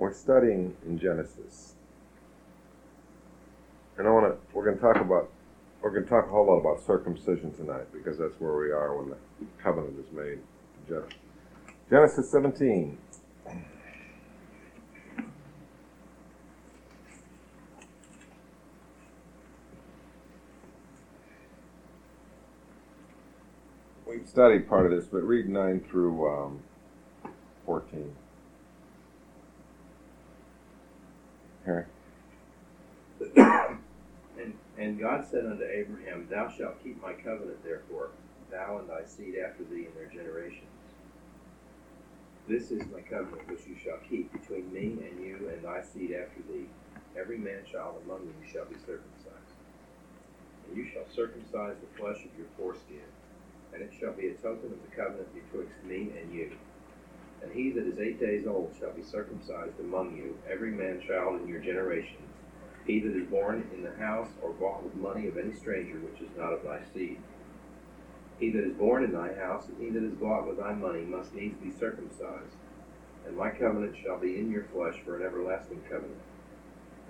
We're studying in Genesis, and we're going to talk a whole lot about circumcision tonight, because that's where we are when the covenant is made. Genesis 17. We've studied part of this, but read 9 through 14. Here. And God said unto Abraham, Thou shalt keep my covenant, therefore, thou and thy seed after thee in their generations. This is my covenant which you shall keep between me and you and thy seed after thee. Every man child among you shall be circumcised. And you shall circumcise the flesh of your foreskin, and it shall be a token of the covenant betwixt me and you. And he that is 8 days old shall be circumcised among you, every man child in your generations. He that is born in the house or bought with money of any stranger which is not of thy seed. He that is born in thy house, and he that is bought with thy money, must needs be circumcised. And my covenant shall be in your flesh for an everlasting covenant.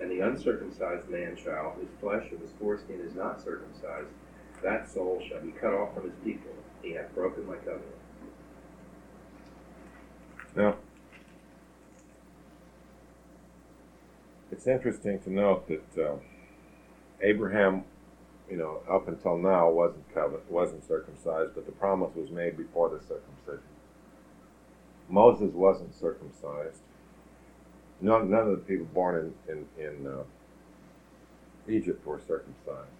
And the uncircumcised man child, whose flesh of his foreskin is not circumcised, that soul shall be cut off from his people. He hath broken my covenant. Now, it's interesting to note that Abraham, up until now wasn't circumcised, but the promise was made before the circumcision. Moses wasn't circumcised. None of the people born in Egypt were circumcised.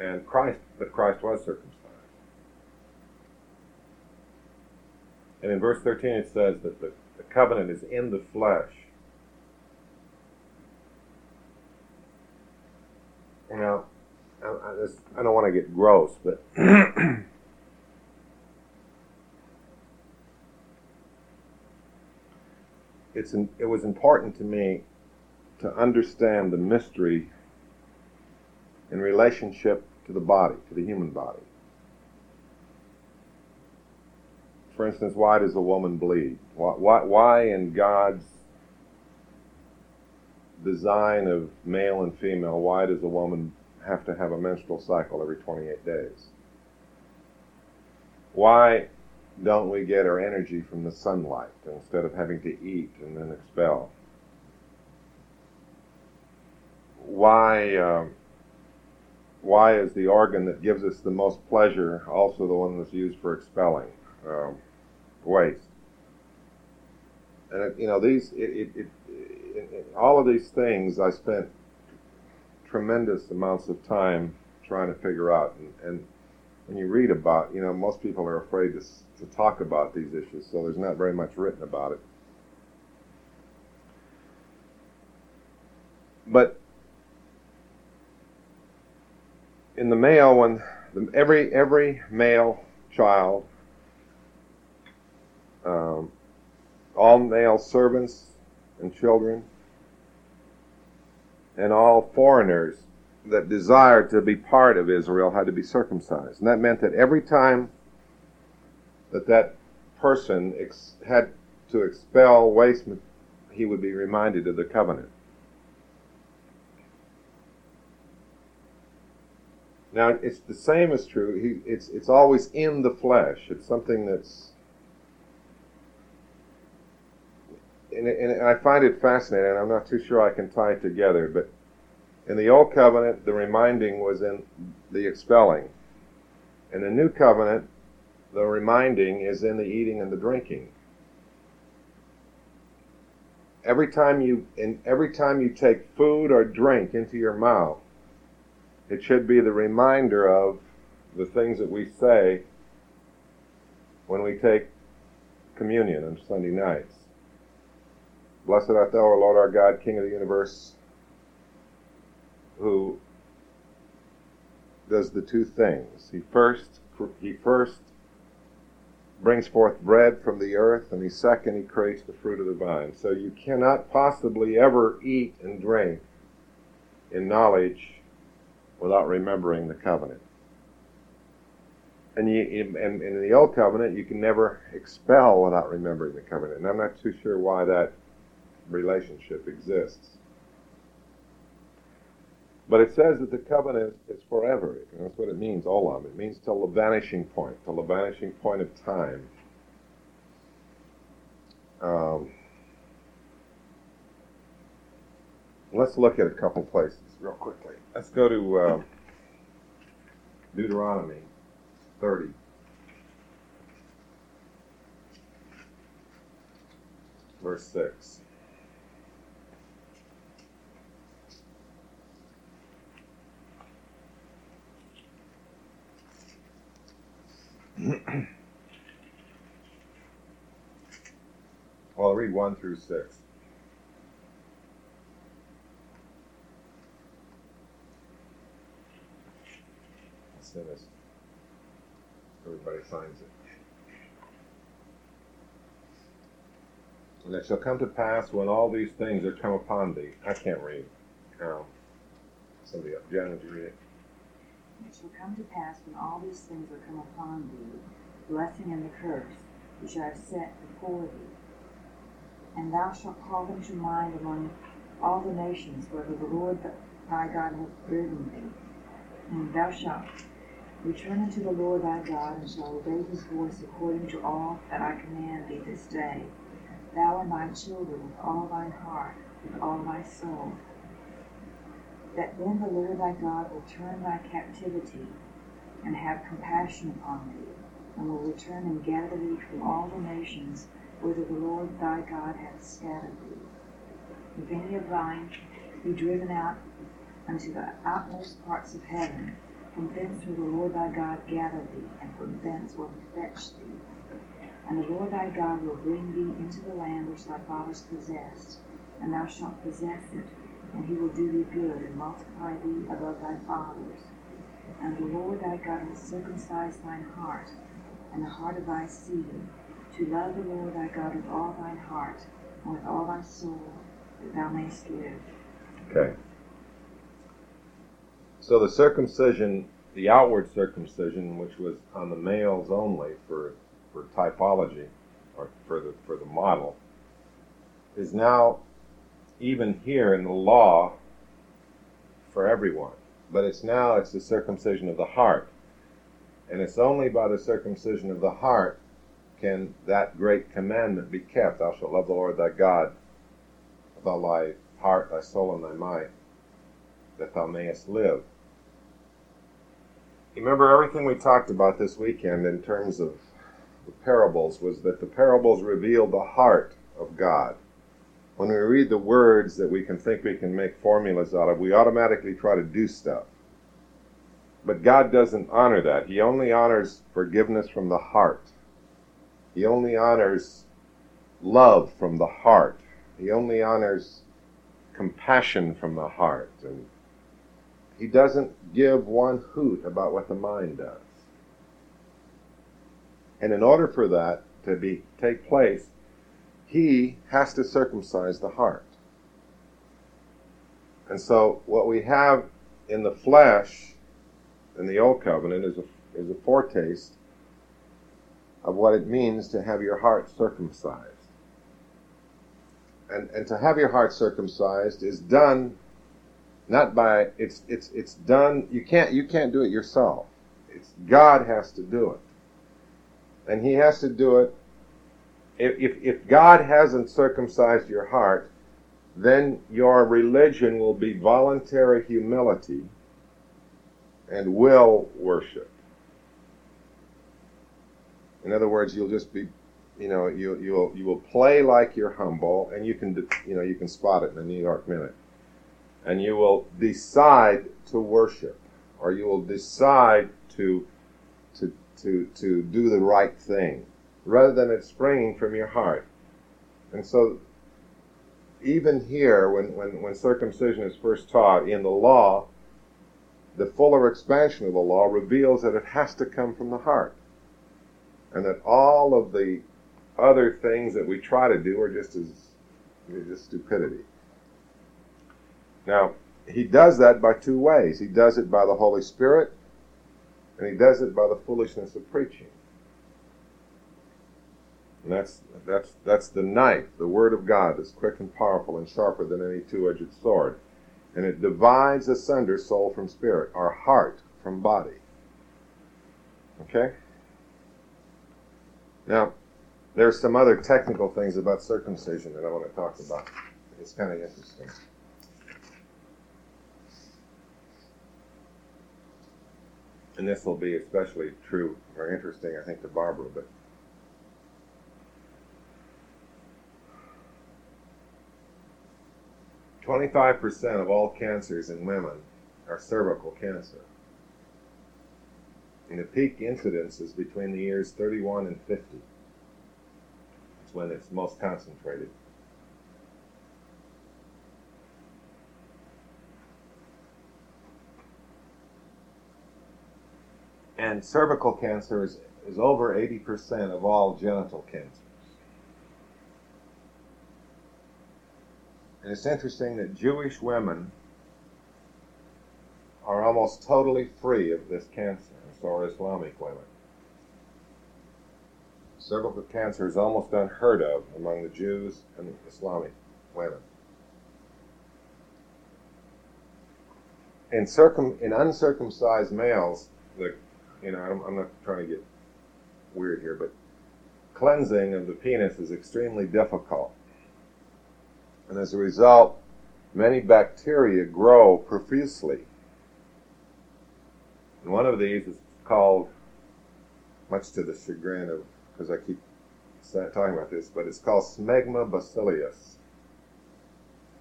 And Christ was circumcised. And in verse 13 it says that the covenant is in the flesh. Now, I don't want to get gross, but it was important to me to understand the mystery in relationship to the body, to the human body. For instance, why does a woman bleed? Why in God's design of male and female, why does a woman have to have a menstrual cycle every 28 days? Why don't we get our energy from the sunlight instead of having to eat and then expel? Why is the organ that gives us the most pleasure also the one that's used for expelling waste? And all of these things I spent tremendous amounts of time trying to figure out. And when you read about, most people are afraid to talk about these issues, so there's not very much written about it. But in the male, when every male child, all male servants and children, and all foreigners that desired to be part of Israel had to be circumcised. And that meant that every time that person had to expel waste, he would be reminded of the covenant. Now, it's the same is true. It's always in the flesh. It's something that's... And I find it fascinating, and I'm not too sure I can tie it together, but in the Old Covenant, the reminding was in the expelling. In the New Covenant, the reminding is in the eating and the drinking. Every time you take food or drink into your mouth, it should be the reminder of the things that we say when we take communion on Sunday nights. Blessed art thou, O Lord our God, King of the universe, who does the two things. He first brings forth bread from the earth, and he creates the fruit of the vine. So you cannot possibly ever eat and drink in knowledge without remembering the covenant. And in the Old Covenant, you can never expel without remembering the covenant. And I'm not too sure why that relationship exists. But it says that the covenant is forever. And that's what it means, olam. It means till the vanishing point, till the vanishing point of time. Let's look at a couple places real quickly. Let's go to Deuteronomy 30. Verse 6. Well, I'll read 1 through 6. Let's do this. Everybody finds it. And it shall come to pass when all these things are come upon thee. I can't read. Somebody up. John, would you read it? It shall come to pass when all these things are come upon thee, blessing and the curse, which I have set before thee. And thou shalt call them to mind among all the nations where the Lord thy God hath driven thee. And thou shalt return unto the Lord thy God, and shall obey his voice according to all that I command thee this day, thou and thy children, with all thine heart, with all thy soul. That then the Lord thy God will turn thy captivity, and have compassion upon thee, and will return and gather thee from all the nations whither the Lord thy God hath scattered thee. If any of thine be driven out unto the outmost parts of heaven, from thence will the Lord thy God gather thee, and from thence will he fetch thee. And the Lord thy God will bring thee into the land which thy fathers possessed, and thou shalt possess it, and he will do thee good, and multiply thee above thy fathers. And the Lord thy God will circumcise thine heart, and the heart of thy seed, to love the Lord thy God with all thine heart, and with all thy soul, that thou mayest live. Okay. So the circumcision, the outward circumcision, which was on the males only for typology, or for the model, is now even here in the law for everyone. But it's the circumcision of the heart. And it's only by the circumcision of the heart can that great commandment be kept. Thou shalt love the Lord thy God with all thy heart, thy soul, and thy might, that thou mayest live. Remember, everything we talked about this weekend in terms of the parables was that the parables reveal the heart of God. When we read the words that we can make formulas out of, we automatically try to do stuff. But God doesn't honor that. He only honors forgiveness from the heart. He only honors love from the heart. He only honors compassion from the heart. And he doesn't give one hoot about what the mind does. And in order for that to take place, he has to circumcise the heart. And so what we have in the flesh in the Old Covenant is a foretaste of what it means to have your heart circumcised. And to have your heart circumcised is done not by it's done, you can't do it yourself. It's God has to do it. And he has to do it. If God hasn't circumcised your heart, then your religion will be voluntary humility and will worship. In other words, you'll just be, you will play like you're humble, and you can spot it in a New York Minute, and you will decide to worship, or you will decide to do the right thing, rather than it springing from your heart. And so even here, when circumcision is first taught in the law, the fuller expansion of the law reveals that it has to come from the heart, and that all of the other things that we try to do are just stupidity. Now, he does that by two ways. He does it by the Holy Spirit, And he does it by the foolishness of preaching. And that's the knife, the word of God, that's quick and powerful and sharper than any two-edged sword. And it divides asunder soul from spirit, or heart from body. Okay? Now, there's some other technical things about circumcision that I want to talk about. It's kind of interesting. And this will be especially true or interesting, I think, to Barbara. But ...25% of all cancers in women are cervical cancer. And the peak incidence is between the years 31 and 50. It's when it's most concentrated. And cervical cancer is over 80% of all genital cancers. And it's interesting that Jewish women are almost totally free of this cancer, and so are Islamic women. Cervical cancer is almost unheard of among the Jews and the Islamic women. In uncircumcised males, I'm not trying to get weird here, but cleansing of the penis is extremely difficult. And as a result, many bacteria grow profusely. And one of these is called, much to the chagrin of, because I keep talking about this, but it's called Smegma bacillus.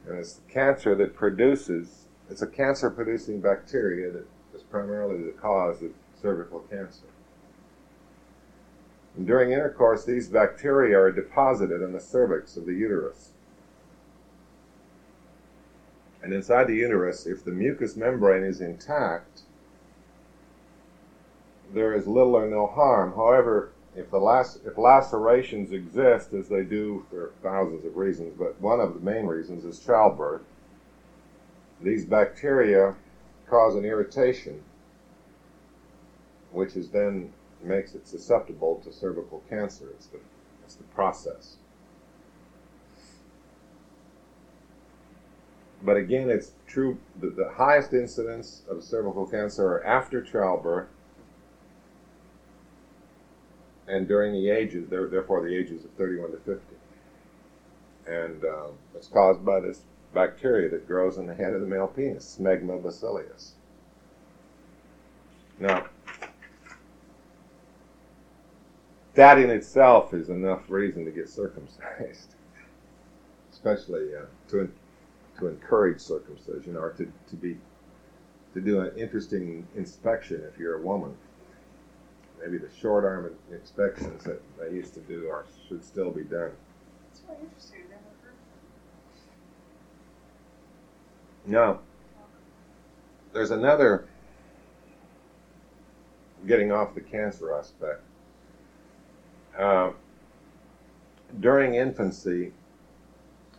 And it's the cancer that produces, it's a cancer-producing bacteria that is primarily the cause of cervical cancer. And during intercourse, these bacteria are deposited in the cervix of the uterus. And inside the uterus, if the mucous membrane is intact, there is little or no harm. However, if lacerations exist, as they do for thousands of reasons, but one of the main reasons is childbirth, these bacteria cause an irritation, which is then makes it susceptible to cervical cancer. It's the process. But again, it's true that the highest incidence of cervical cancer are after childbirth and during the ages, therefore the ages of 31 to 50. And it's caused by this bacteria that grows in the head of the male penis, Smegma bacillus. Now, that in itself is enough reason to get circumcised, especially to encourage circumcision, or to do an interesting inspection if you're a woman. Maybe the short arm inspections that they used to do or should still be done. That's really interesting. I've never heard of that. No. There's another, getting off the cancer aspect. During infancy,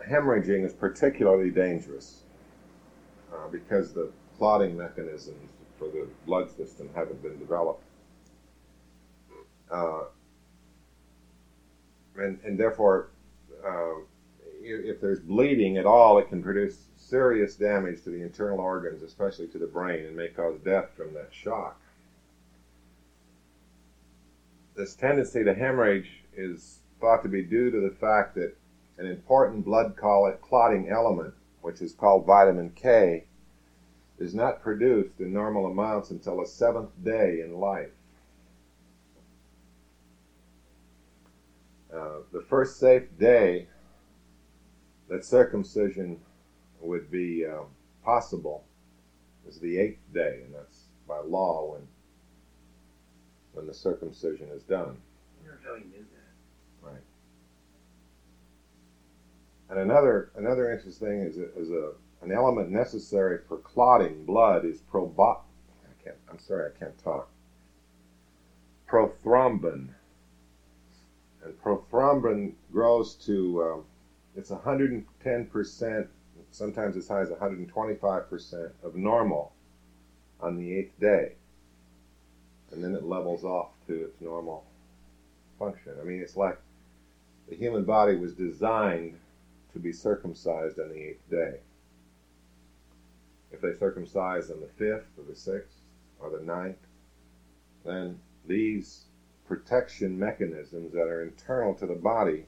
hemorrhaging is particularly dangerous because the clotting mechanisms for the blood system haven't been developed. And therefore, if there's bleeding at all, it can produce serious damage to the internal organs, especially to the brain, and may cause death from that shock. This tendency to hemorrhage is thought to be due to the fact that an important blood clotting element, which is called vitamin K, is not produced in normal amounts until the seventh day in life. The first safe day that circumcision would be possible is the eighth day, and that's by law when the circumcision is done. I wonder how he knew that. Right. And another interesting thing is an element necessary for clotting blood is prothrombin. And prothrombin grows to, it's 110%, sometimes as high as 125% of normal on the eighth day. and then it levels off to its normal function. I mean, it's like the human body was designed to be circumcised on the 8th day. If they circumcise on the 5th or the 6th or the 9th, then these protection mechanisms that are internal to the body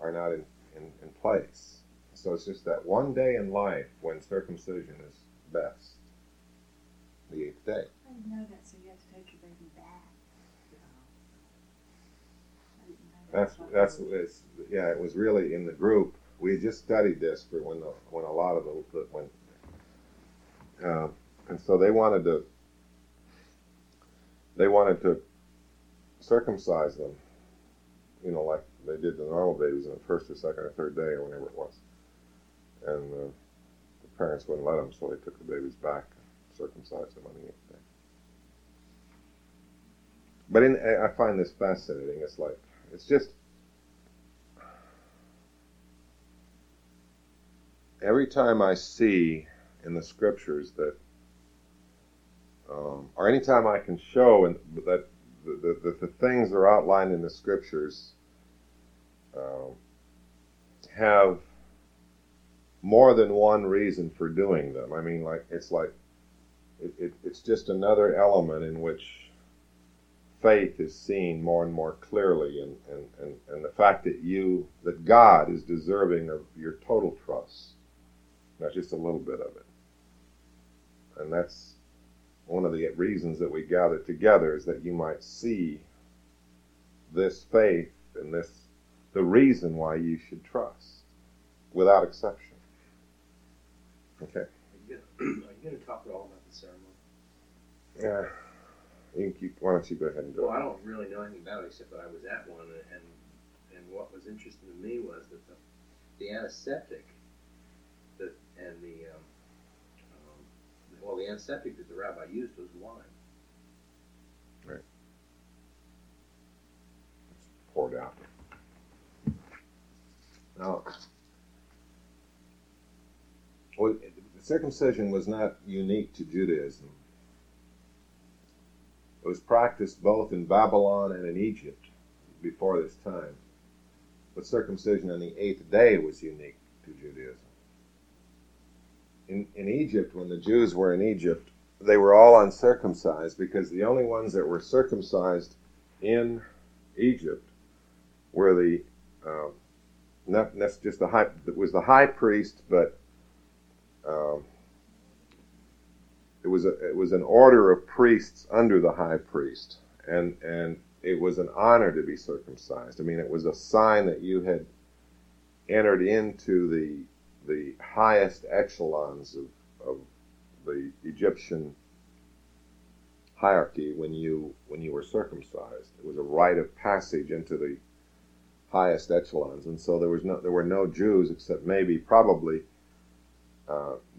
are not in place. So it's just that one day in life when circumcision is best, the 8th day. I didn't know that, so you have to take your baby back. I didn't know that. Yeah, it was really in the group. We just studied this for and so they wanted to circumcise them, you know, like they did the normal babies on the first or second or third day or whenever it was, and the parents wouldn't let them, so they took the babies back and circumcised them on the 8th day. But I find this fascinating. It's like it's just. Every time I see in the scriptures that, or any time I can show that the things that are outlined in the scriptures have more than one reason for doing them. I mean, it's just another element in which faith is seen more and more clearly, and the fact that God is deserving of your total trust. Not just a little bit of it. And that's one of the reasons that we gather together, is that you might see this faith and the reason why you should trust, without exception. Okay. Are you going to talk at all about the ceremony? Yeah. Why don't you go ahead and do it? Well, I don't really know anything about it except that I was at one, and what was interesting to me was that the antiseptic and the antiseptic that the rabbi used was wine. Right. It's poured out. Now, circumcision was not unique to Judaism. It was practiced both in Babylon and in Egypt before this time. But circumcision on the 8th day was unique to Judaism. In Egypt, when the Jews were in Egypt, they were all uncircumcised, because the only ones that were circumcised in Egypt were the high priest, but it was an order of priests under the high priest, and it was an honor to be circumcised. I mean, it was a sign that you had entered into the highest echelons of the Egyptian hierarchy when you were circumcised. It was a rite of passage into the highest echelons, and so there were no Jews except probably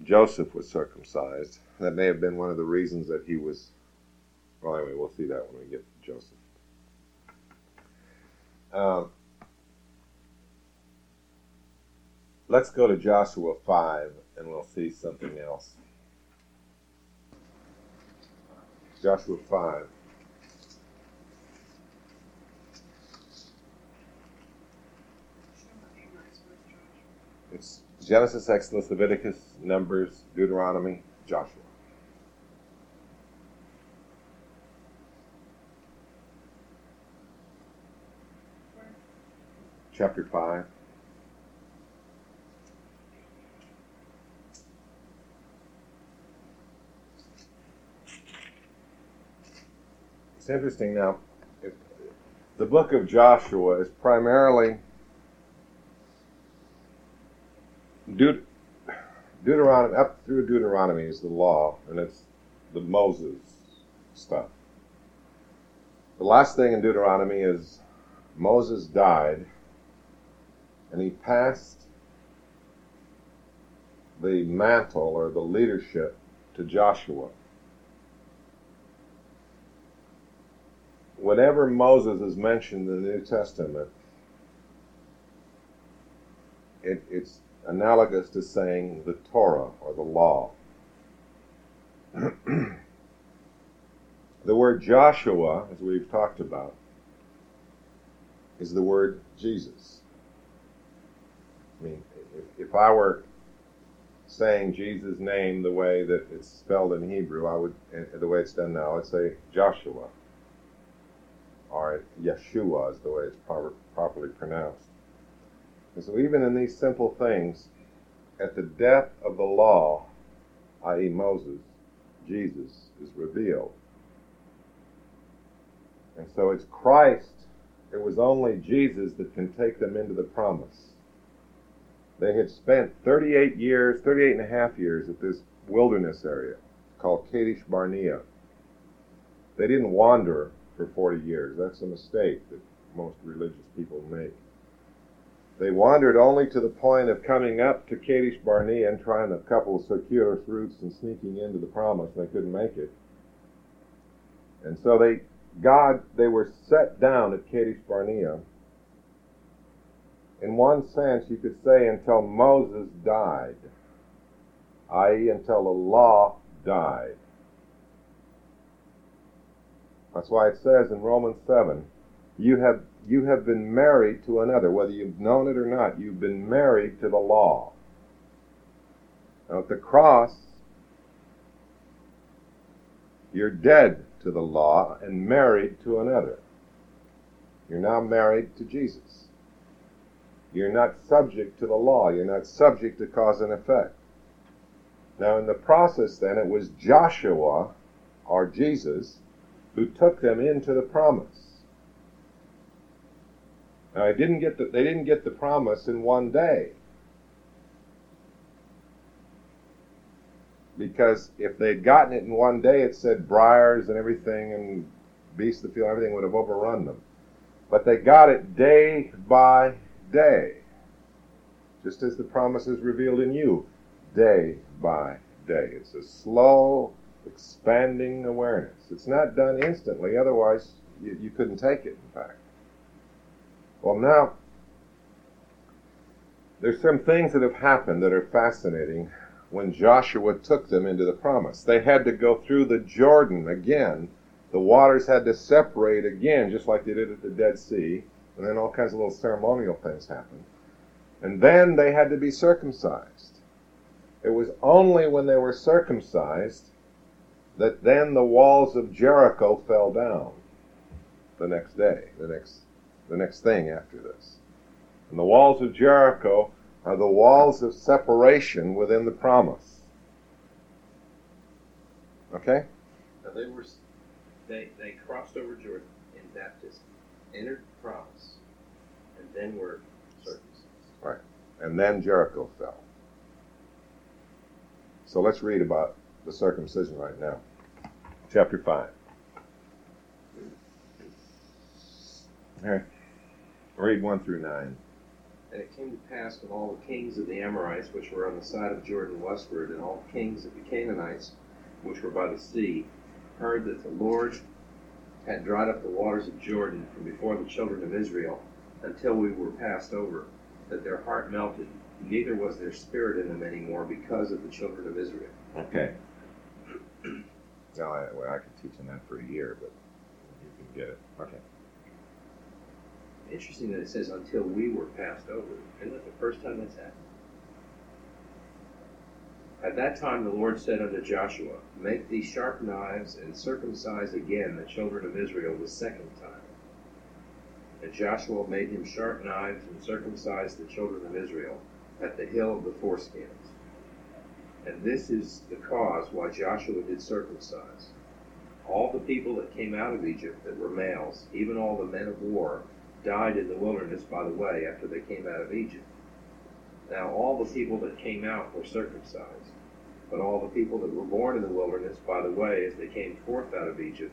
Joseph was circumcised. That may have been one of the reasons that he was. Well, anyway, we'll see that when we get to Joseph. Let's go to Joshua 5, and we'll see something else. Joshua 5. It's Genesis, Exodus, Leviticus, Numbers, Deuteronomy, Joshua. Chapter 5. It's interesting now, the book of Joshua is primarily Deuteronomy, up through Deuteronomy is the law, and it's the Moses stuff. The last thing in Deuteronomy is Moses died, and he passed the mantle or the leadership to Joshua. Whenever Moses is mentioned in the New Testament, it's analogous to saying the Torah or the law. The word Joshua, as we've talked about, is the word Jesus. I mean, if I were saying Jesus' name the way that it's spelled in Hebrew, I would, the way it's done now, I'd say Joshua. Or Yeshua is the way it's properly pronounced. And so even in these simple things, at the death of the law, i.e. Moses, Jesus is revealed. And so it's Christ, it was only Jesus that can take them into the promise. They had spent 38 and a half years at this wilderness area called Kadesh Barnea. They didn't wander for 40 years. That's a mistake that most religious people make. They wandered only to the point of coming up to Kadesh Barnea and trying a couple of circuitous routes and sneaking into the promise. They couldn't make it. And so they were set down at Kadesh Barnea. In one sense, you could say until Moses died, i.e. until the law died. That's why it says in Romans 7, you have been married to another. Whether you've known it or not, you've been married to the law. Now at the cross, you're dead to the law and married to another. You're now married to Jesus. You're not subject to the law. You're not subject to cause and effect. Now in the process then, it was Joshua, or Jesus, who took them into the promise. Now, they didn't get the promise in one day. Because if they'd gotten it in one day, it said briars and everything and beasts of the field, everything would have overrun them. But they got it day by day. Just as the promise is revealed in you, day by day. It's a slow, expanding awareness. It's not done instantly, otherwise you couldn't take it, in fact. Well, now, there's some things that have happened that are fascinating when Joshua took them into the promise. They had to go through the Jordan again. The waters had to separate again, just like they did at the Dead Sea. And then all kinds of little ceremonial things happened. And then they had to be circumcised. It was only when they were circumcised that then the walls of Jericho fell down the next day, the next thing after this. And the walls of Jericho are the walls of separation within the promise. Okay? Now they crossed over Jordan in baptism, entered the promise, and then were circumcised. Right. And then Jericho fell. So let's read about the circumcision right now. Chapter 5. All right. Read 1-9. And it came to pass when all the kings of the Amorites, which were on the side of Jordan westward, and all the kings of the Canaanites, which were by the sea, heard that the Lord had dried up the waters of Jordan from before the children of Israel, until we were passed over, that their heart melted, neither was their spirit in them any more, because of the children of Israel. Okay. Now, I could teach on that for a year, but you can get it. Okay. Interesting that it says until we were passed over. Isn't that the first time that's happened? At that time the Lord said unto Joshua, make thee sharp knives, and circumcise again the children of Israel the second time. And Joshua made him sharp knives, and circumcised the children of Israel at the hill of the foreskins. And this is the cause why Joshua did circumcise all the people that came out of Egypt that were males, even all the men of war, died in the wilderness by the way after they came out of Egypt. Now all the people that came out were circumcised, but all the people that were born in the wilderness by the way as they came forth out of Egypt,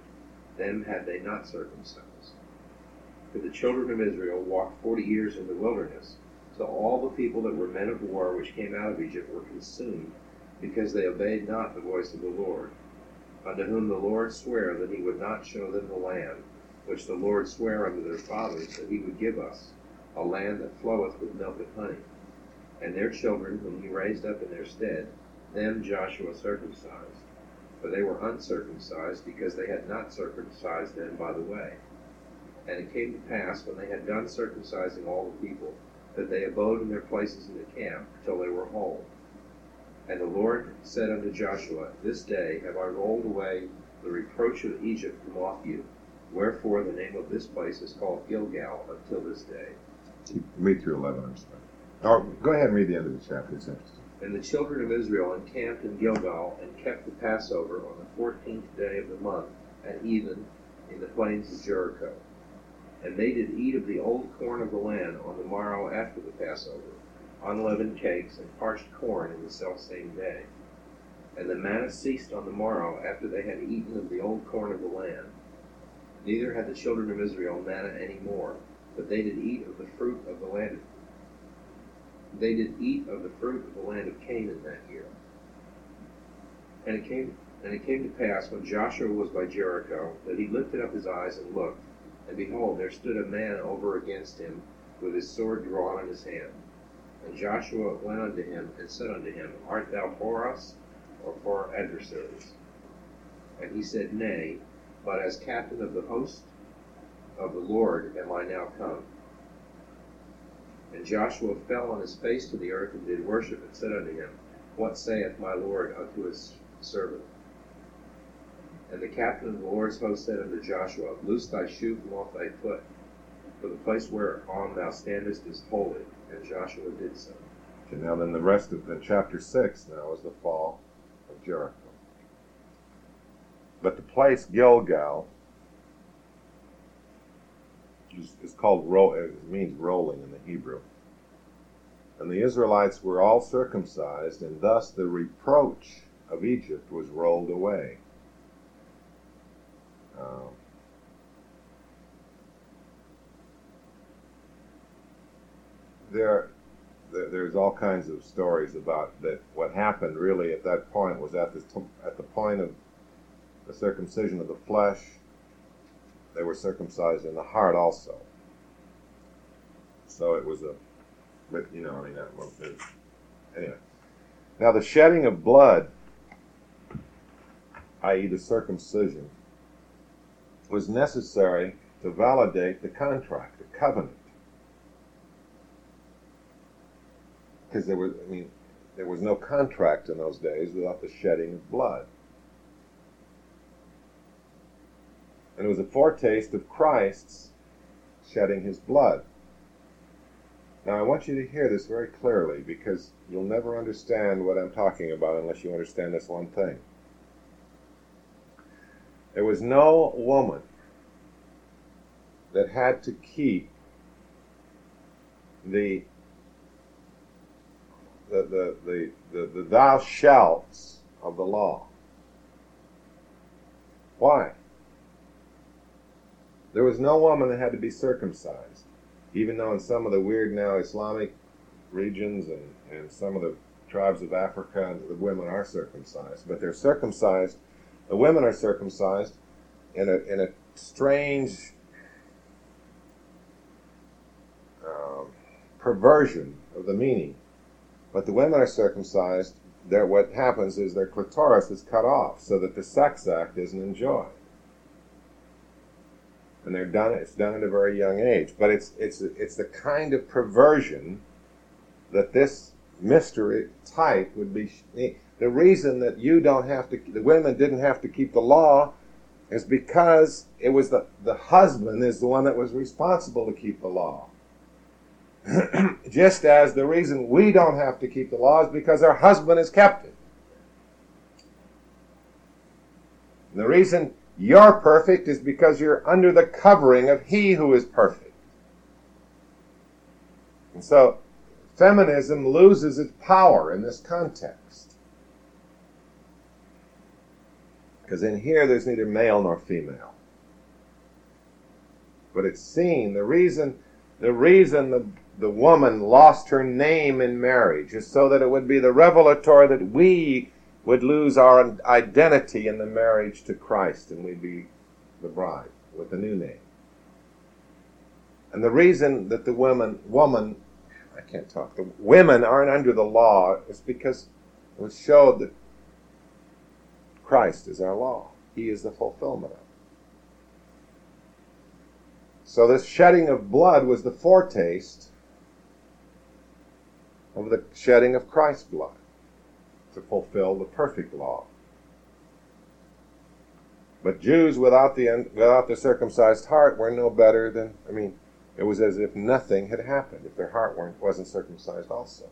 them had they not circumcised. For the children of Israel walked 40 years in the wilderness, so all the people that were men of war which came out of Egypt were consumed, because they obeyed not the voice of the Lord, unto whom the Lord sware that he would not show them the land, which the Lord sware unto their fathers that he would give us, a land that floweth with milk and honey. And their children, whom he raised up in their stead, them Joshua circumcised, for they were uncircumcised, because they had not circumcised them by the way. And it came to pass, when they had done circumcising all the people, that they abode in their places in the camp till they were whole. And the Lord said unto Joshua, This day have I rolled away the reproach of Egypt from off you. Wherefore the name of this place is called Gilgal until this day. Read through 11, I'm sorry. Oh, go ahead and read the end of the chapter. It's interesting. And the children of Israel encamped in Gilgal, and kept the Passover on the 14th day of the month, at even, in the plains of Jericho. And they did eat of the old corn of the land on the morrow after the Passover, unleavened cakes and parched corn in the selfsame day. And the manna ceased on the morrow after they had eaten of the old corn of the land. Neither had the children of Israel manna any more, but they did eat of the fruit of the land. They did eat of the fruit of the land of Canaan that year. And it came to pass, when Joshua was by Jericho, that he lifted up his eyes and looked, and behold, there stood a man over against him, with his sword drawn in his hand. And Joshua went unto him, and said unto him, Art thou for us, or for our adversaries? And he said, Nay, but as captain of the host of the Lord am I now come. And Joshua fell on his face to the earth, and did worship, and said unto him, What saith my Lord unto his servant? And the captain of the Lord's host said unto Joshua, Loose thy shoe from off thy foot, for the place whereon thou standest is holy. And Joshua did so. And now then the rest of the chapter 6 now is the fall of Jericho. But the place Gilgal is called, it means rolling in the Hebrew. And the Israelites were all circumcised, and thus the reproach of Egypt was rolled away. There's all kinds of stories about that. What happened really at that point was at the point of the circumcision of the flesh, they were circumcised in the heart also. So it was anyway. Now the shedding of blood, i.e. the circumcision, was necessary to validate the contract, the covenant. Because there was no contract in those days without the shedding of blood. And it was a foretaste of Christ's shedding his blood. Now I want you to hear this very clearly, because you'll never understand what I'm talking about unless you understand this one thing. There was no woman that had to keep the thou shalts of the law. Why? There was no woman that had to be circumcised, even though in some of the weird now Islamic regions and some of the tribes of Africa, the women are circumcised, but they're circumcised. The women are circumcised in a strange perversion of the meaning. But the women are circumcised. What happens is their clitoris is cut off, so that the sex act isn't enjoyed. And they're done. It's done at a very young age. But it's the kind of perversion that this mystery type would be. The reason that the women didn't have to keep the law is because it was the husband is the one that was responsible to keep the law. Just as the reason we don't have to keep the law is because our husband has kept it. And the reason you're perfect is because you're under the covering of he who is perfect. And so feminism loses its power in this context. Because in here there's neither male nor female. But it's seen, the reason the woman lost her name in marriage is so that it would be the revelatory that we would lose our identity in the marriage to Christ, and we'd be the bride with a new name. And the reason that the women aren't under the law is because it was showed that Christ is our law. He is the fulfillment of it. So this shedding of blood was the foretaste of the shedding of Christ's blood to fulfill the perfect law. But Jews without the circumcised heart were no better than, it was as if nothing had happened, if their heart wasn't circumcised also.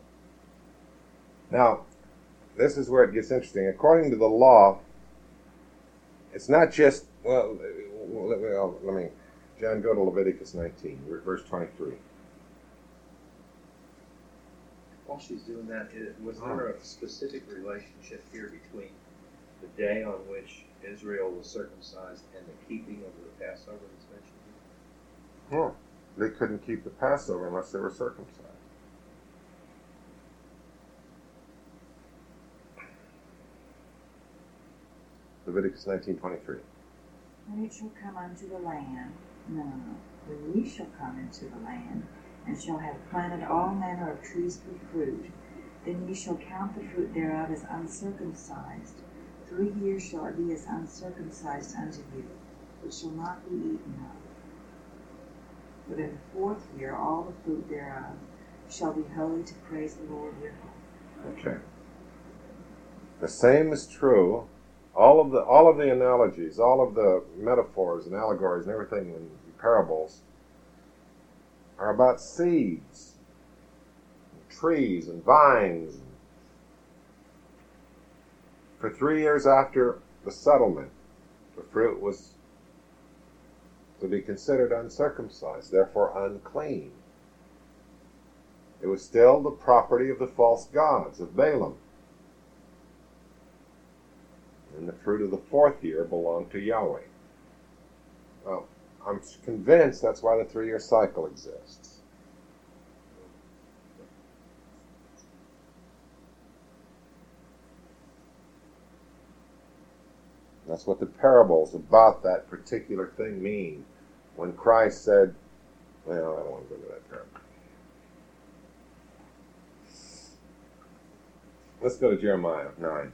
Now, this is where it gets interesting. According to the law, it's not just, John, go to Leviticus 19, verse 23. While she's doing that, was there a specific relationship here between the day on which Israel was circumcised and the keeping of the Passover that's mentioned here? They couldn't keep the Passover unless they were circumcised. Leviticus 19:23. When it shall come unto the land, when ye shall come into the land, and shall have planted all manner of trees for fruit, then ye shall count the fruit thereof as uncircumcised. 3 years shall it be as uncircumcised unto you, which shall not be eaten of. But in the 4th year all the fruit thereof shall be holy to praise the Lord your God. Okay. The same is true. All of the analogies, all of the metaphors and allegories and everything in parables are about seeds, and trees, and vines. For 3 years after the settlement, the fruit was to be considered uncircumcised, therefore unclean. It was still the property of the false gods, of Balaam. And the fruit of the 4th year belonged to Yahweh. Well, I'm convinced that's why the 3-year cycle exists. That's what the parables about that particular thing mean. When Christ said, well, I don't want to go to that parable. Let's go to Jeremiah 9.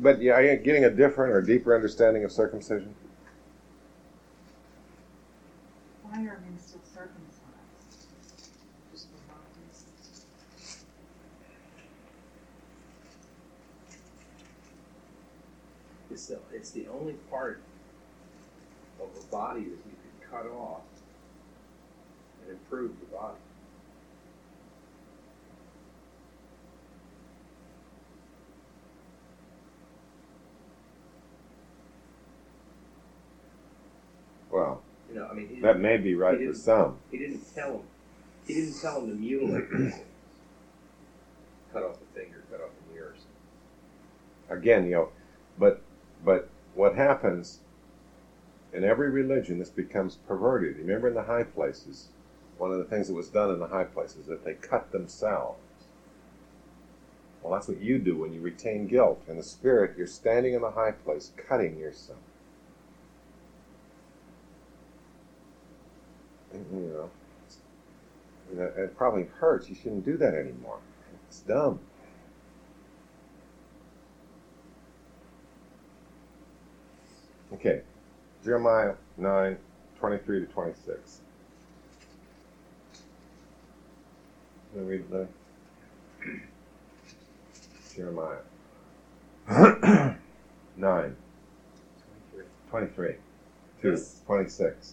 But yeah, are you getting a different or deeper understanding of circumcision? Why are men still circumcised? Just for wrong reasons. It's the only part of the body that you can cut off and improve the body. Well, that may be right for some. He didn't tell him to mutilate people. Cut off a finger, cut off an ear. Again, but what happens in every religion, this becomes perverted. Remember in the high places, one of the things that was done in the high places, that they cut themselves. Well, that's what you do when you retain guilt. In the spirit, you're standing in the high place, cutting yourself. It probably hurts. You shouldn't do that anymore. It's dumb. Okay, Jeremiah 9:23-26. Let me read the Jeremiah 9:23-26.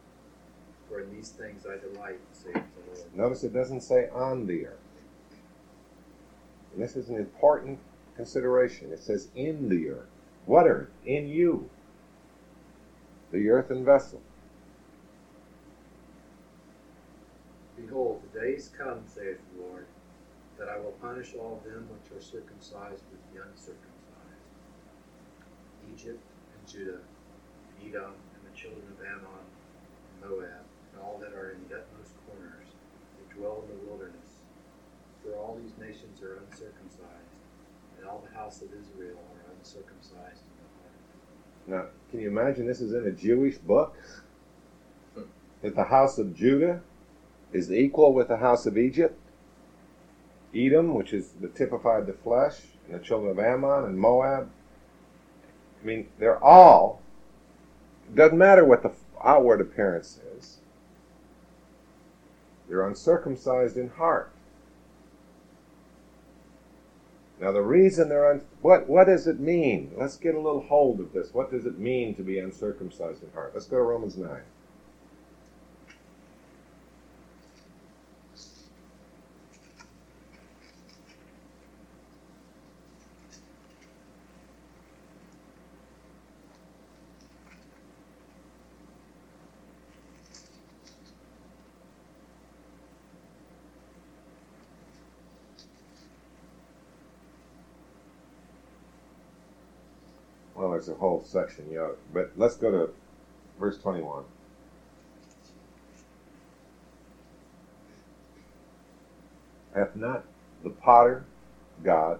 For in these things I delight, saith the Lord. Notice it doesn't say on the earth. And this is an important consideration. It says in the earth. What earth? In you. The earthen vessel. Behold, the days come, saith the Lord, that I will punish all them which are circumcised with the uncircumcised, Egypt and Judah, and Edom, and the children of Ammon, and Moab, and all that are in the utmost corners, that dwell in the wilderness. For all these nations are uncircumcised, and all the house of Israel are uncircumcised in the heart. Now, can you imagine this is in a Jewish book? That the house of Judah is equal with the house of Egypt, Edom, which is the typified the flesh, and the children of Ammon and Moab. I mean, they're all, doesn't matter what the outward appearance is, they're uncircumcised in heart. Now the reason they're, what does it mean? Let's get a little hold of this. What does it mean to be uncircumcised in heart? Let's go to Romans 9. Well, there's a whole section, yeah. But let's go to verse 21. Hath not the potter, God,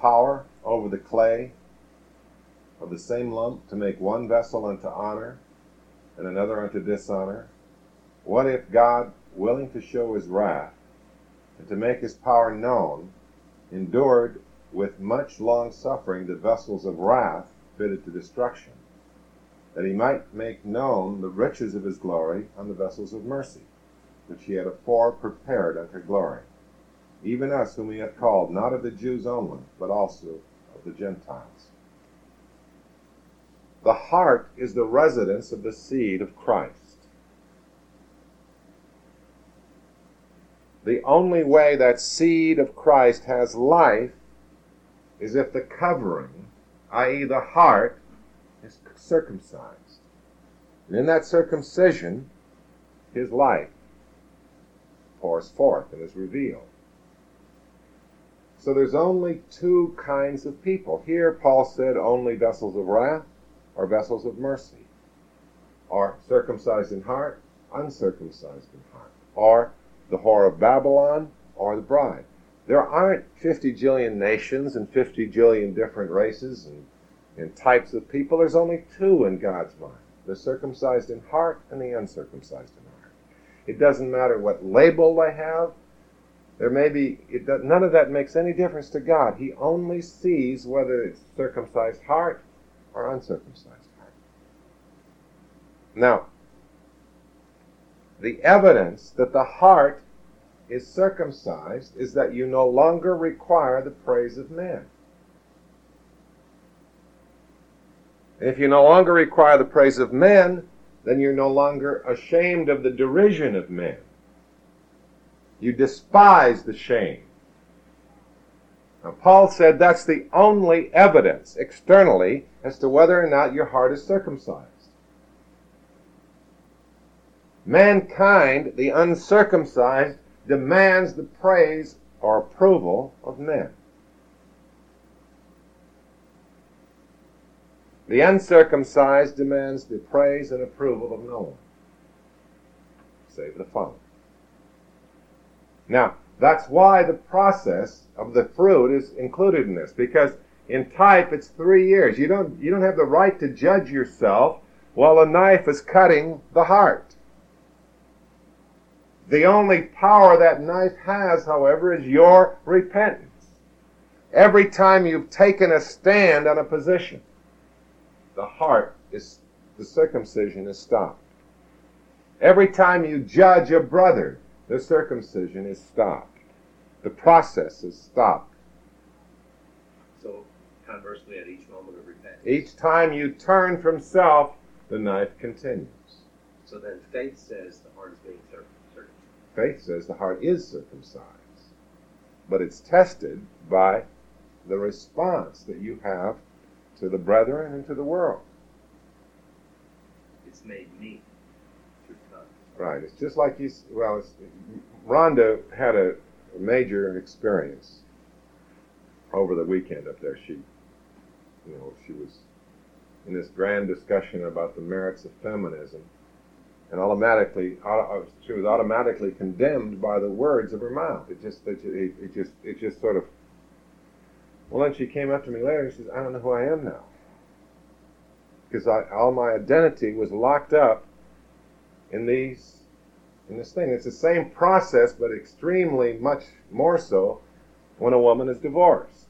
power over the clay of the same lump to make one vessel unto honor and another unto dishonor? What if God, willing to show his wrath and to make his power known, endured with much long suffering the vessels of wrath fitted to destruction, that he might make known the riches of his glory on the vessels of mercy, which he had afore prepared unto glory, even us whom he hath called, not of the Jews only, but also of the Gentiles. The heart is the residence of the seed of Christ. The only way that seed of Christ has life is if the covering, i.e. the heart, is circumcised. And in that circumcision, his life pours forth and is revealed. So there's only two kinds of people. Here Paul said only vessels of wrath or vessels of mercy, or circumcised in heart, uncircumcised in heart, or the whore of Babylon, or the bride. There aren't 50 jillion nations and 50 jillion different races and types of people. There's only two in God's mind, the circumcised in heart and the uncircumcised in heart. It doesn't matter what label they have. There may be, none of that makes any difference to God. He only sees whether it's circumcised heart or uncircumcised heart. Now, the evidence that the heart is circumcised is that you no longer require the praise of men. And if you no longer require the praise of men, then you're no longer ashamed of the derision of men. You despise the shame. Now, Paul said that's the only evidence externally as to whether or not your heart is circumcised. Mankind, the uncircumcised, demands the praise or approval of men. The uncircumcised demands the praise and approval of no one, save the Father. Now, that's why the process of the fruit is included in this, because in type it's 3 years. You don't have the right to judge yourself while a knife is cutting the heart. The only power that knife has, however, is your repentance. Every time you've taken a stand on a position, the circumcision is stopped. Every time you judge a brother, the circumcision is stopped. The process is stopped. So, conversely, at each moment of repentance, each time you turn from self, the knife continues. So then faith says the heart is being circumcised. Faith says the heart is circumcised, but it's tested by the response that you have to the brethren and to the world. It's made meat through tongues. Right. It's just like Rhonda had a major experience over the weekend up there. She you know, she was in this grand discussion about the merits of feminism, and she was automatically condemned by the words of her mouth. It just sort of. Well, then she came up to me later and she says, "I don't know who I am now, because all my identity was locked up in this thing." It's the same process, but extremely much more so when a woman is divorced.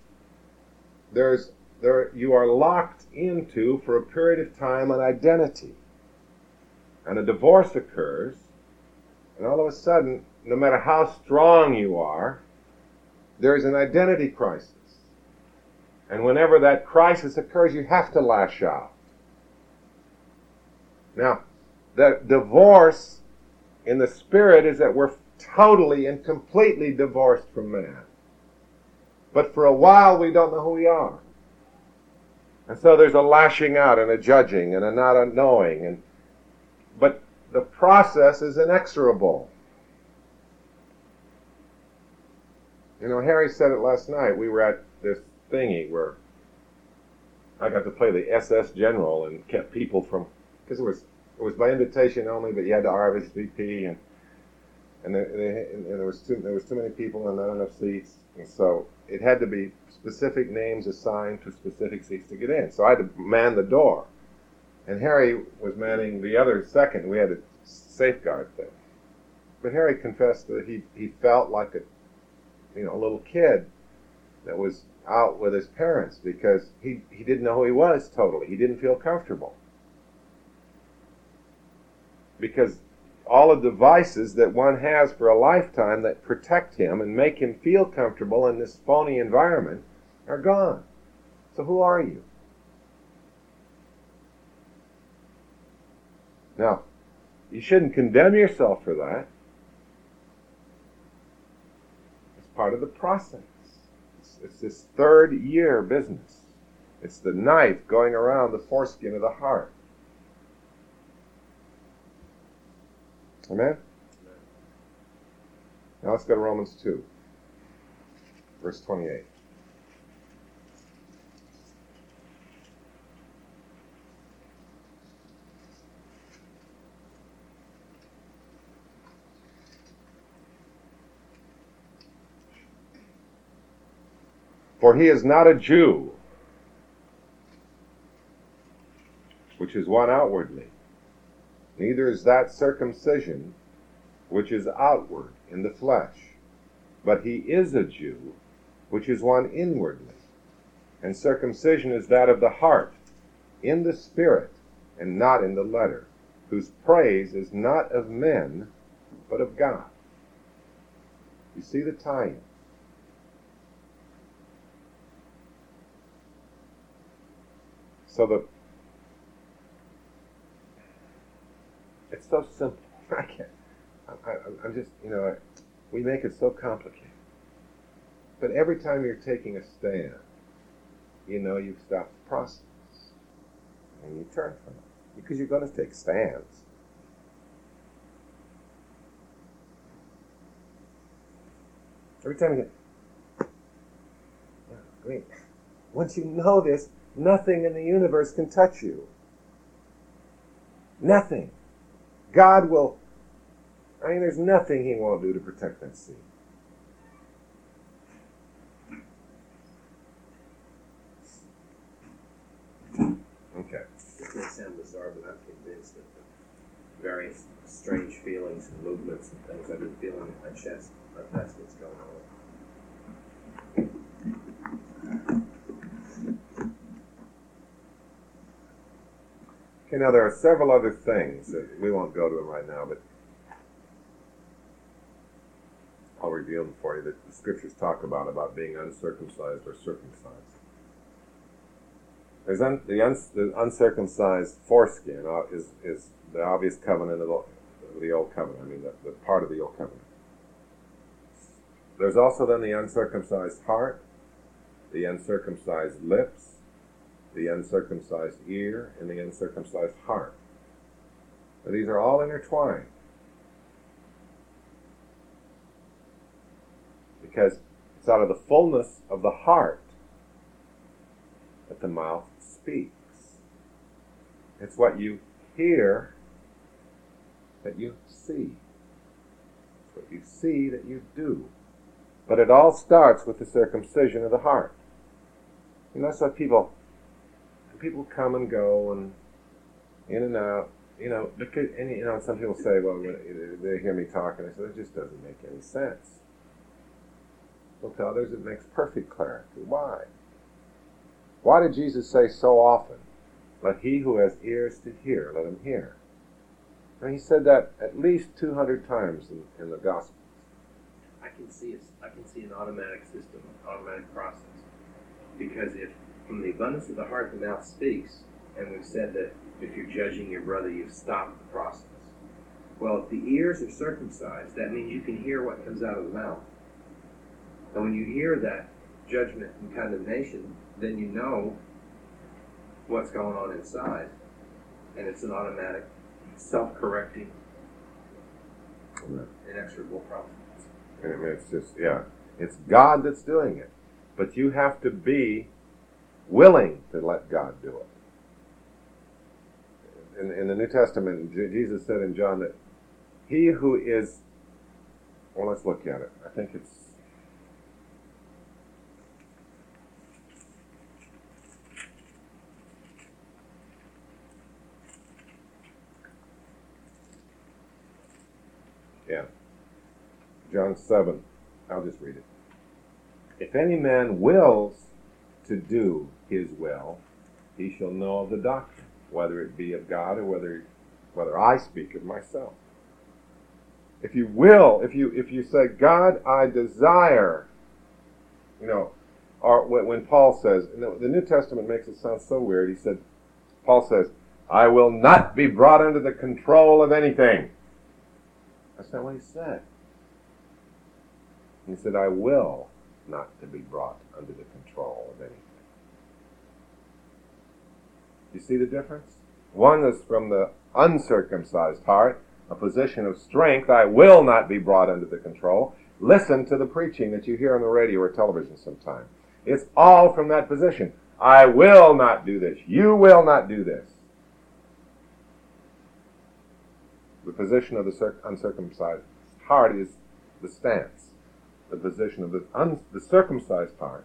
You are locked into, for a period of time, an identity. And a divorce occurs, and all of a sudden, no matter how strong you are, there is an identity crisis. And whenever that crisis occurs, you have to lash out. Now, the divorce in the spirit is that we're totally and completely divorced from man. But for a while, we don't know who we are. And so there's a lashing out and a judging and a not unknowing. But the process is inexorable. You know, Harry said it last night. We were at this thingy where I got to play the SS General and kept people from... Because it was by invitation only, but you had to RSVP. And there was too many people and not enough seats. And so it had to be specific names assigned to specific seats to get in. So I had to man the door. And Harry was manning the other second. We had a safeguard thing. But Harry confessed that he felt like a little kid that was out with his parents, because he didn't know who he was totally. He didn't feel comfortable. Because all the devices that one has for a lifetime that protect him and make him feel comfortable in this phony environment are gone. So who are you? Now, you shouldn't condemn yourself for that. It's part of the process. It's this third year business. It's the knife going around the foreskin of the heart. Amen? Now let's go to Romans 2, verse 28. For he is not a Jew, which is one outwardly, neither is that circumcision which is outward in the flesh, but he is a Jew, which is one inwardly, and circumcision is that of the heart, in the spirit, and not in the letter, whose praise is not of men, but of God. You see the tie-in. So it's so simple. I'm just, you know, we make it so complicated. But every time you're taking a stand, you know you've stopped the process. And you turn from it. Because you're going to take stands. Every time you get, yeah, great. Once you know this, nothing in the universe can touch you. Nothing. God will... I mean, there's nothing he won't do to protect that seed. Okay. This may sound bizarre, but I'm convinced that the various strange feelings and movements and things I've been feeling in my chest, that's what's going on. You know, there are several other things that we won't go to them right now, but I'll reveal them for you that the scriptures talk about being uncircumcised or circumcised. There's the uncircumcised foreskin is the obvious covenant of the Old Covenant, the part of the Old Covenant. There's also then the uncircumcised heart, the uncircumcised lips, the uncircumcised ear, and the uncircumcised heart. Now, these are all intertwined. Because it's out of the fullness of the heart that the mouth speaks. It's what you hear that you see. It's what you see that you do. But it all starts with the circumcision of the heart. And that's what people come and go and in and out. Some people say, well, they hear me talking. I say, it just doesn't make any sense. Well, to others it makes perfect clarity. Why? Why did Jesus say so often, let he who has ears to hear, let him hear? And he said that at least 200 times in the Gospels. I can see an automatic system, an automatic process. Because if from the abundance of the heart the mouth speaks, and we've said that if you're judging your brother, you've stopped the process. Well, if the ears are circumcised, that means you can hear what comes out of the mouth. And when you hear that judgment and condemnation, then you know what's going on inside. And it's an automatic, self-correcting, inexorable process. I mean, it's just, it's God that's doing it. But you have to be willing to let God do it. In the New Testament, Jesus said in John that he who is, well, let's look at it. I think it's John 7. I'll just read it. If any man wills to do his will, he shall know of the doctrine, whether it be of God or whether I speak of myself. If you will, if you say, God, I desire, or when Paul says, and the New Testament makes it sound so weird, Paul says, I will not be brought under the control of anything. That's not what he said. He said, I will not to be brought under the control of anything. You see the difference? One is from the uncircumcised heart, a position of strength. I will not be brought under the control. Listen to the preaching that you hear on the radio or television sometime. It's all from that position. I will not do this. You will not do this. The position of the uncircumcised heart is the stance. The position of the circumcised heart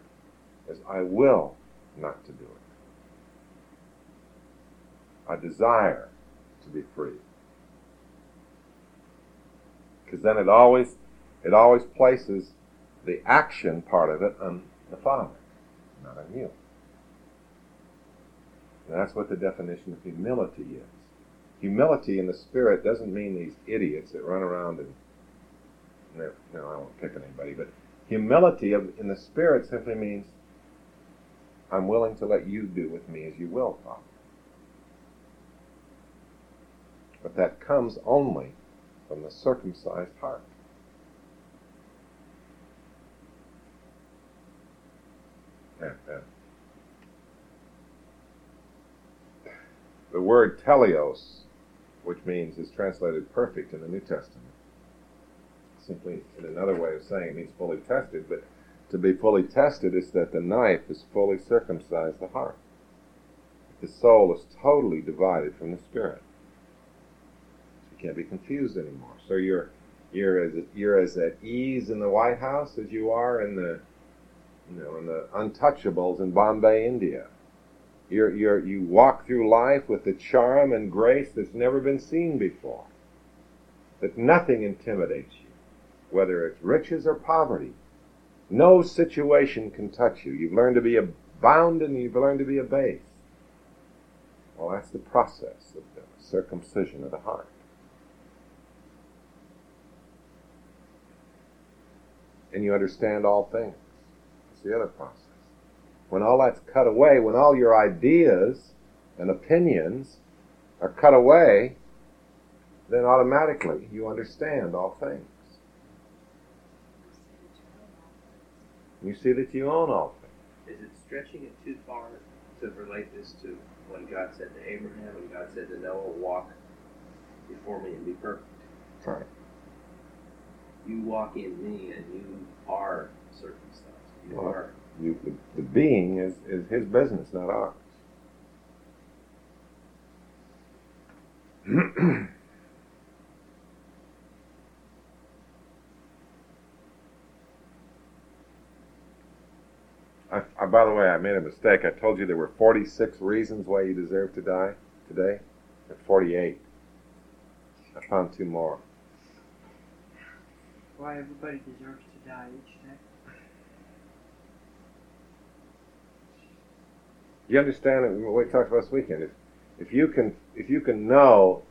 is, I will not to do it. I desire to be free. Because then it always places the action part of it on the Father, not on you. And that's what the definition of humility is. Humility in the Spirit doesn't mean these idiots that run around and I won't pick on anybody, but humility in the Spirit simply means I'm willing to let you do with me as you will, Father. But that comes only from the circumcised heart. The word teleos, which means is translated perfect in the New Testament, simply in another way of saying it means fully tested, but to be fully tested is that the knife is fully circumcised the heart. The soul is totally divided from the spirit. So you can't be confused anymore. So you're as at ease in the White House as you are in the in the untouchables in Bombay, India. You walk through life with the charm and grace that's never been seen before. That nothing intimidates you. Whether it's riches or poverty, no situation can touch you. You've learned to be bound and you've learned to be abased. Well, that's the process of the circumcision of the heart. And you understand all things. That's the other process. When all that's cut away, when all your ideas and opinions are cut away, then automatically you understand all things. You see that you own all things. Is it stretching it too far to relate this to when God said to Abraham, when God said to Noah, walk before me and be perfect? Right. You walk in me and you are circumcised. You are the being is his business, not ours. By the way, I made a mistake. I told you there were 46 reasons why you deserve to die today. There are 48. I found two more. Why everybody deserves to die each day? You understand what we talked about this weekend? If you can know,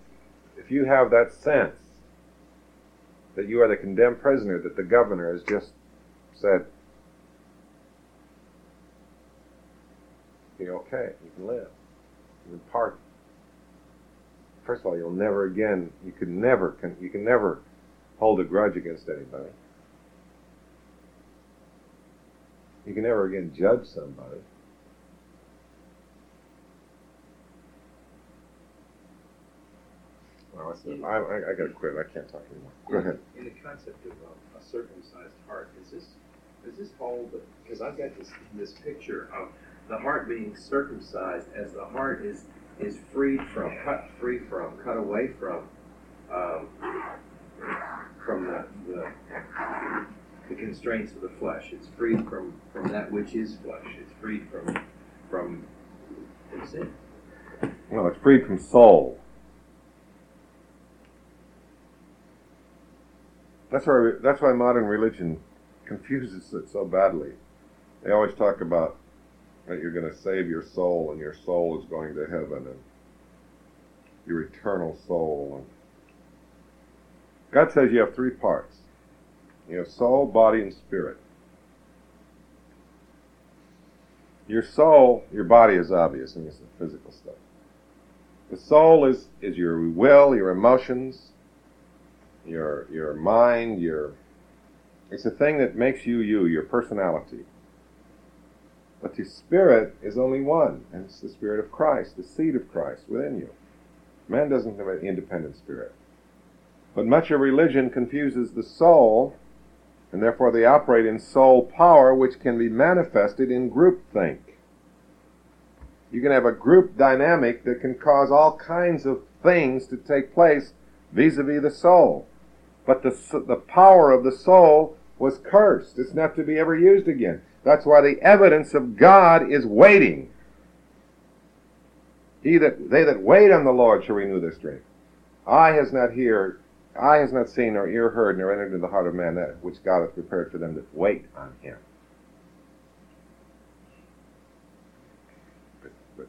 if you have that sense that you are the condemned prisoner that the governor has just said, you're okay, you can live, you can pardon. First of all, you'll never again, you can never hold a grudge against anybody. You can never again judge somebody. Well, I gotta quit, I can't talk anymore. Go ahead. In the concept of a circumcised heart, is this all the, because I've got this picture of the heart being circumcised, as the heart is cut away from the constraints of the flesh. It's freed from that which is flesh. It's freed from sin. Well, it's freed from soul. That's why modern religion confuses it so badly. They always talk about that you're going to save your soul, and your soul is going to heaven, and your eternal soul. And God says you have three parts. You have soul, body, and spirit. Your soul, your body is obvious, and it's the physical stuff. The soul is your will, your emotions, your mind, it's the thing that makes you, your personality. But your spirit is only one, and it's the spirit of Christ, the seed of Christ within you. Man doesn't have an independent spirit. But much of religion confuses the soul, and therefore they operate in soul power, which can be manifested in groupthink. You can have a group dynamic that can cause all kinds of things to take place vis-a-vis the soul. But the power of the soul was cursed. It's not to be ever used again. That's why the evidence of God is waiting. They that wait on the Lord shall renew their strength. Eye has not seen, nor ear heard, nor entered into the heart of man that which God hath prepared for them that wait on Him. But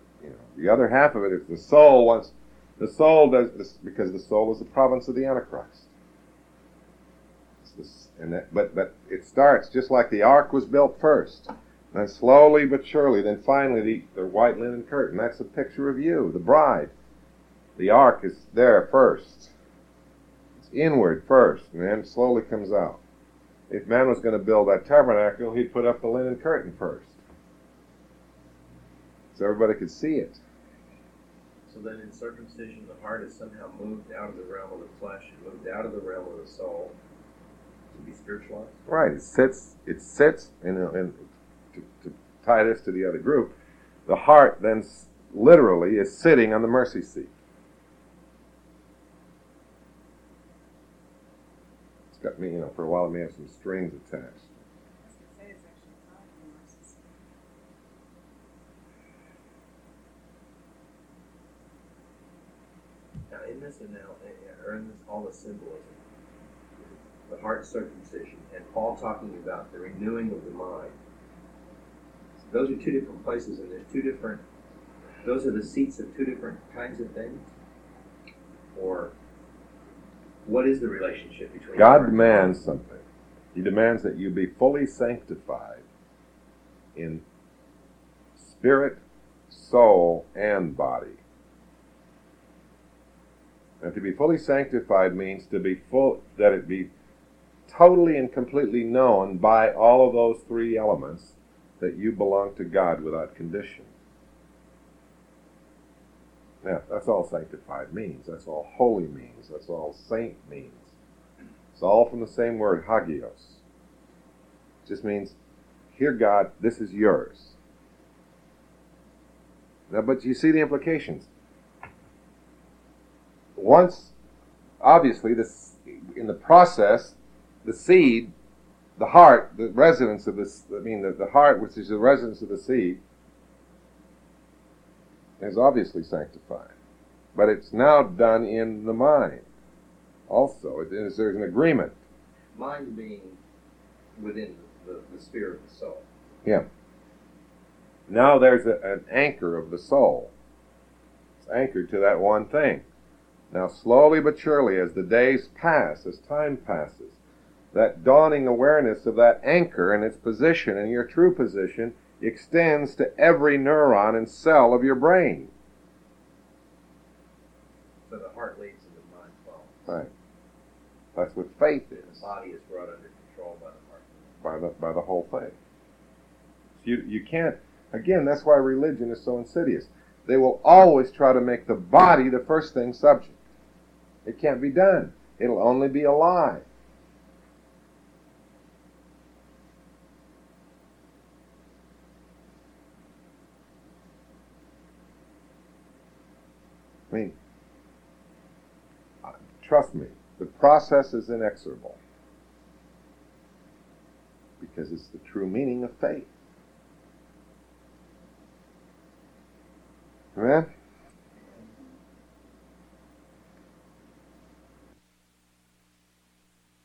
the other half of it is the soul wants. The soul does this because the soul is the province of the Antichrist. But it starts just like the ark was built first, then slowly but surely, then finally the white linen curtain. That's a picture of you, the bride. The ark is there first. It's inward first, and then slowly comes out. If man was going to build that tabernacle, he'd put up the linen curtain first, so everybody could see it. So then in circumcision, the heart is somehow moved out of the realm of the flesh and moved out of the realm of the soul. Be spiritualized. Right, it sits, and to tie this to the other group, the heart then literally is sitting on the mercy seat. It's got me, for a while it may have some strings attached. I was going to say, it's actually not on the mercy seat. Now, in this, all the symbolism, the heart circumcision, and Paul talking about the renewing of the mind. So those are two different places, and there's those are the seats of two different kinds of things? Or what is the relationship between God demands something. He demands that you be fully sanctified in spirit, soul, and body. And to be fully sanctified means to be full, that it be totally and completely known by all of those three elements that you belong to God without condition. Now, that's all sanctified means. That's all holy means. That's all saint means. It's all from the same word, hagios. It just means Here, God, this is yours. Now, but you see the implications. Once, obviously, this, in the process, the seed, the heart, the residence of this, I mean, the heart, which is the residence of the seed, is obviously sanctified. But it's now done in the mind. Also, there's an agreement. Mind being within the sphere of the soul. Yeah. Now there's an anchor of the soul. It's anchored to that one thing. Now slowly but surely, as the days pass, as time passes, that dawning awareness of that anchor and its position and your true position extends to every neuron and cell of your brain. So the heart leads and the mind follows. Right. That's what faith is. The body is brought under control by the heart. By the whole thing. You can't, again, that's why religion is so insidious. They will always try to make the body the first thing subject. It can't be done. It'll only be a lie. I mean, trust me, the process is inexorable because it's the true meaning of faith. Amen?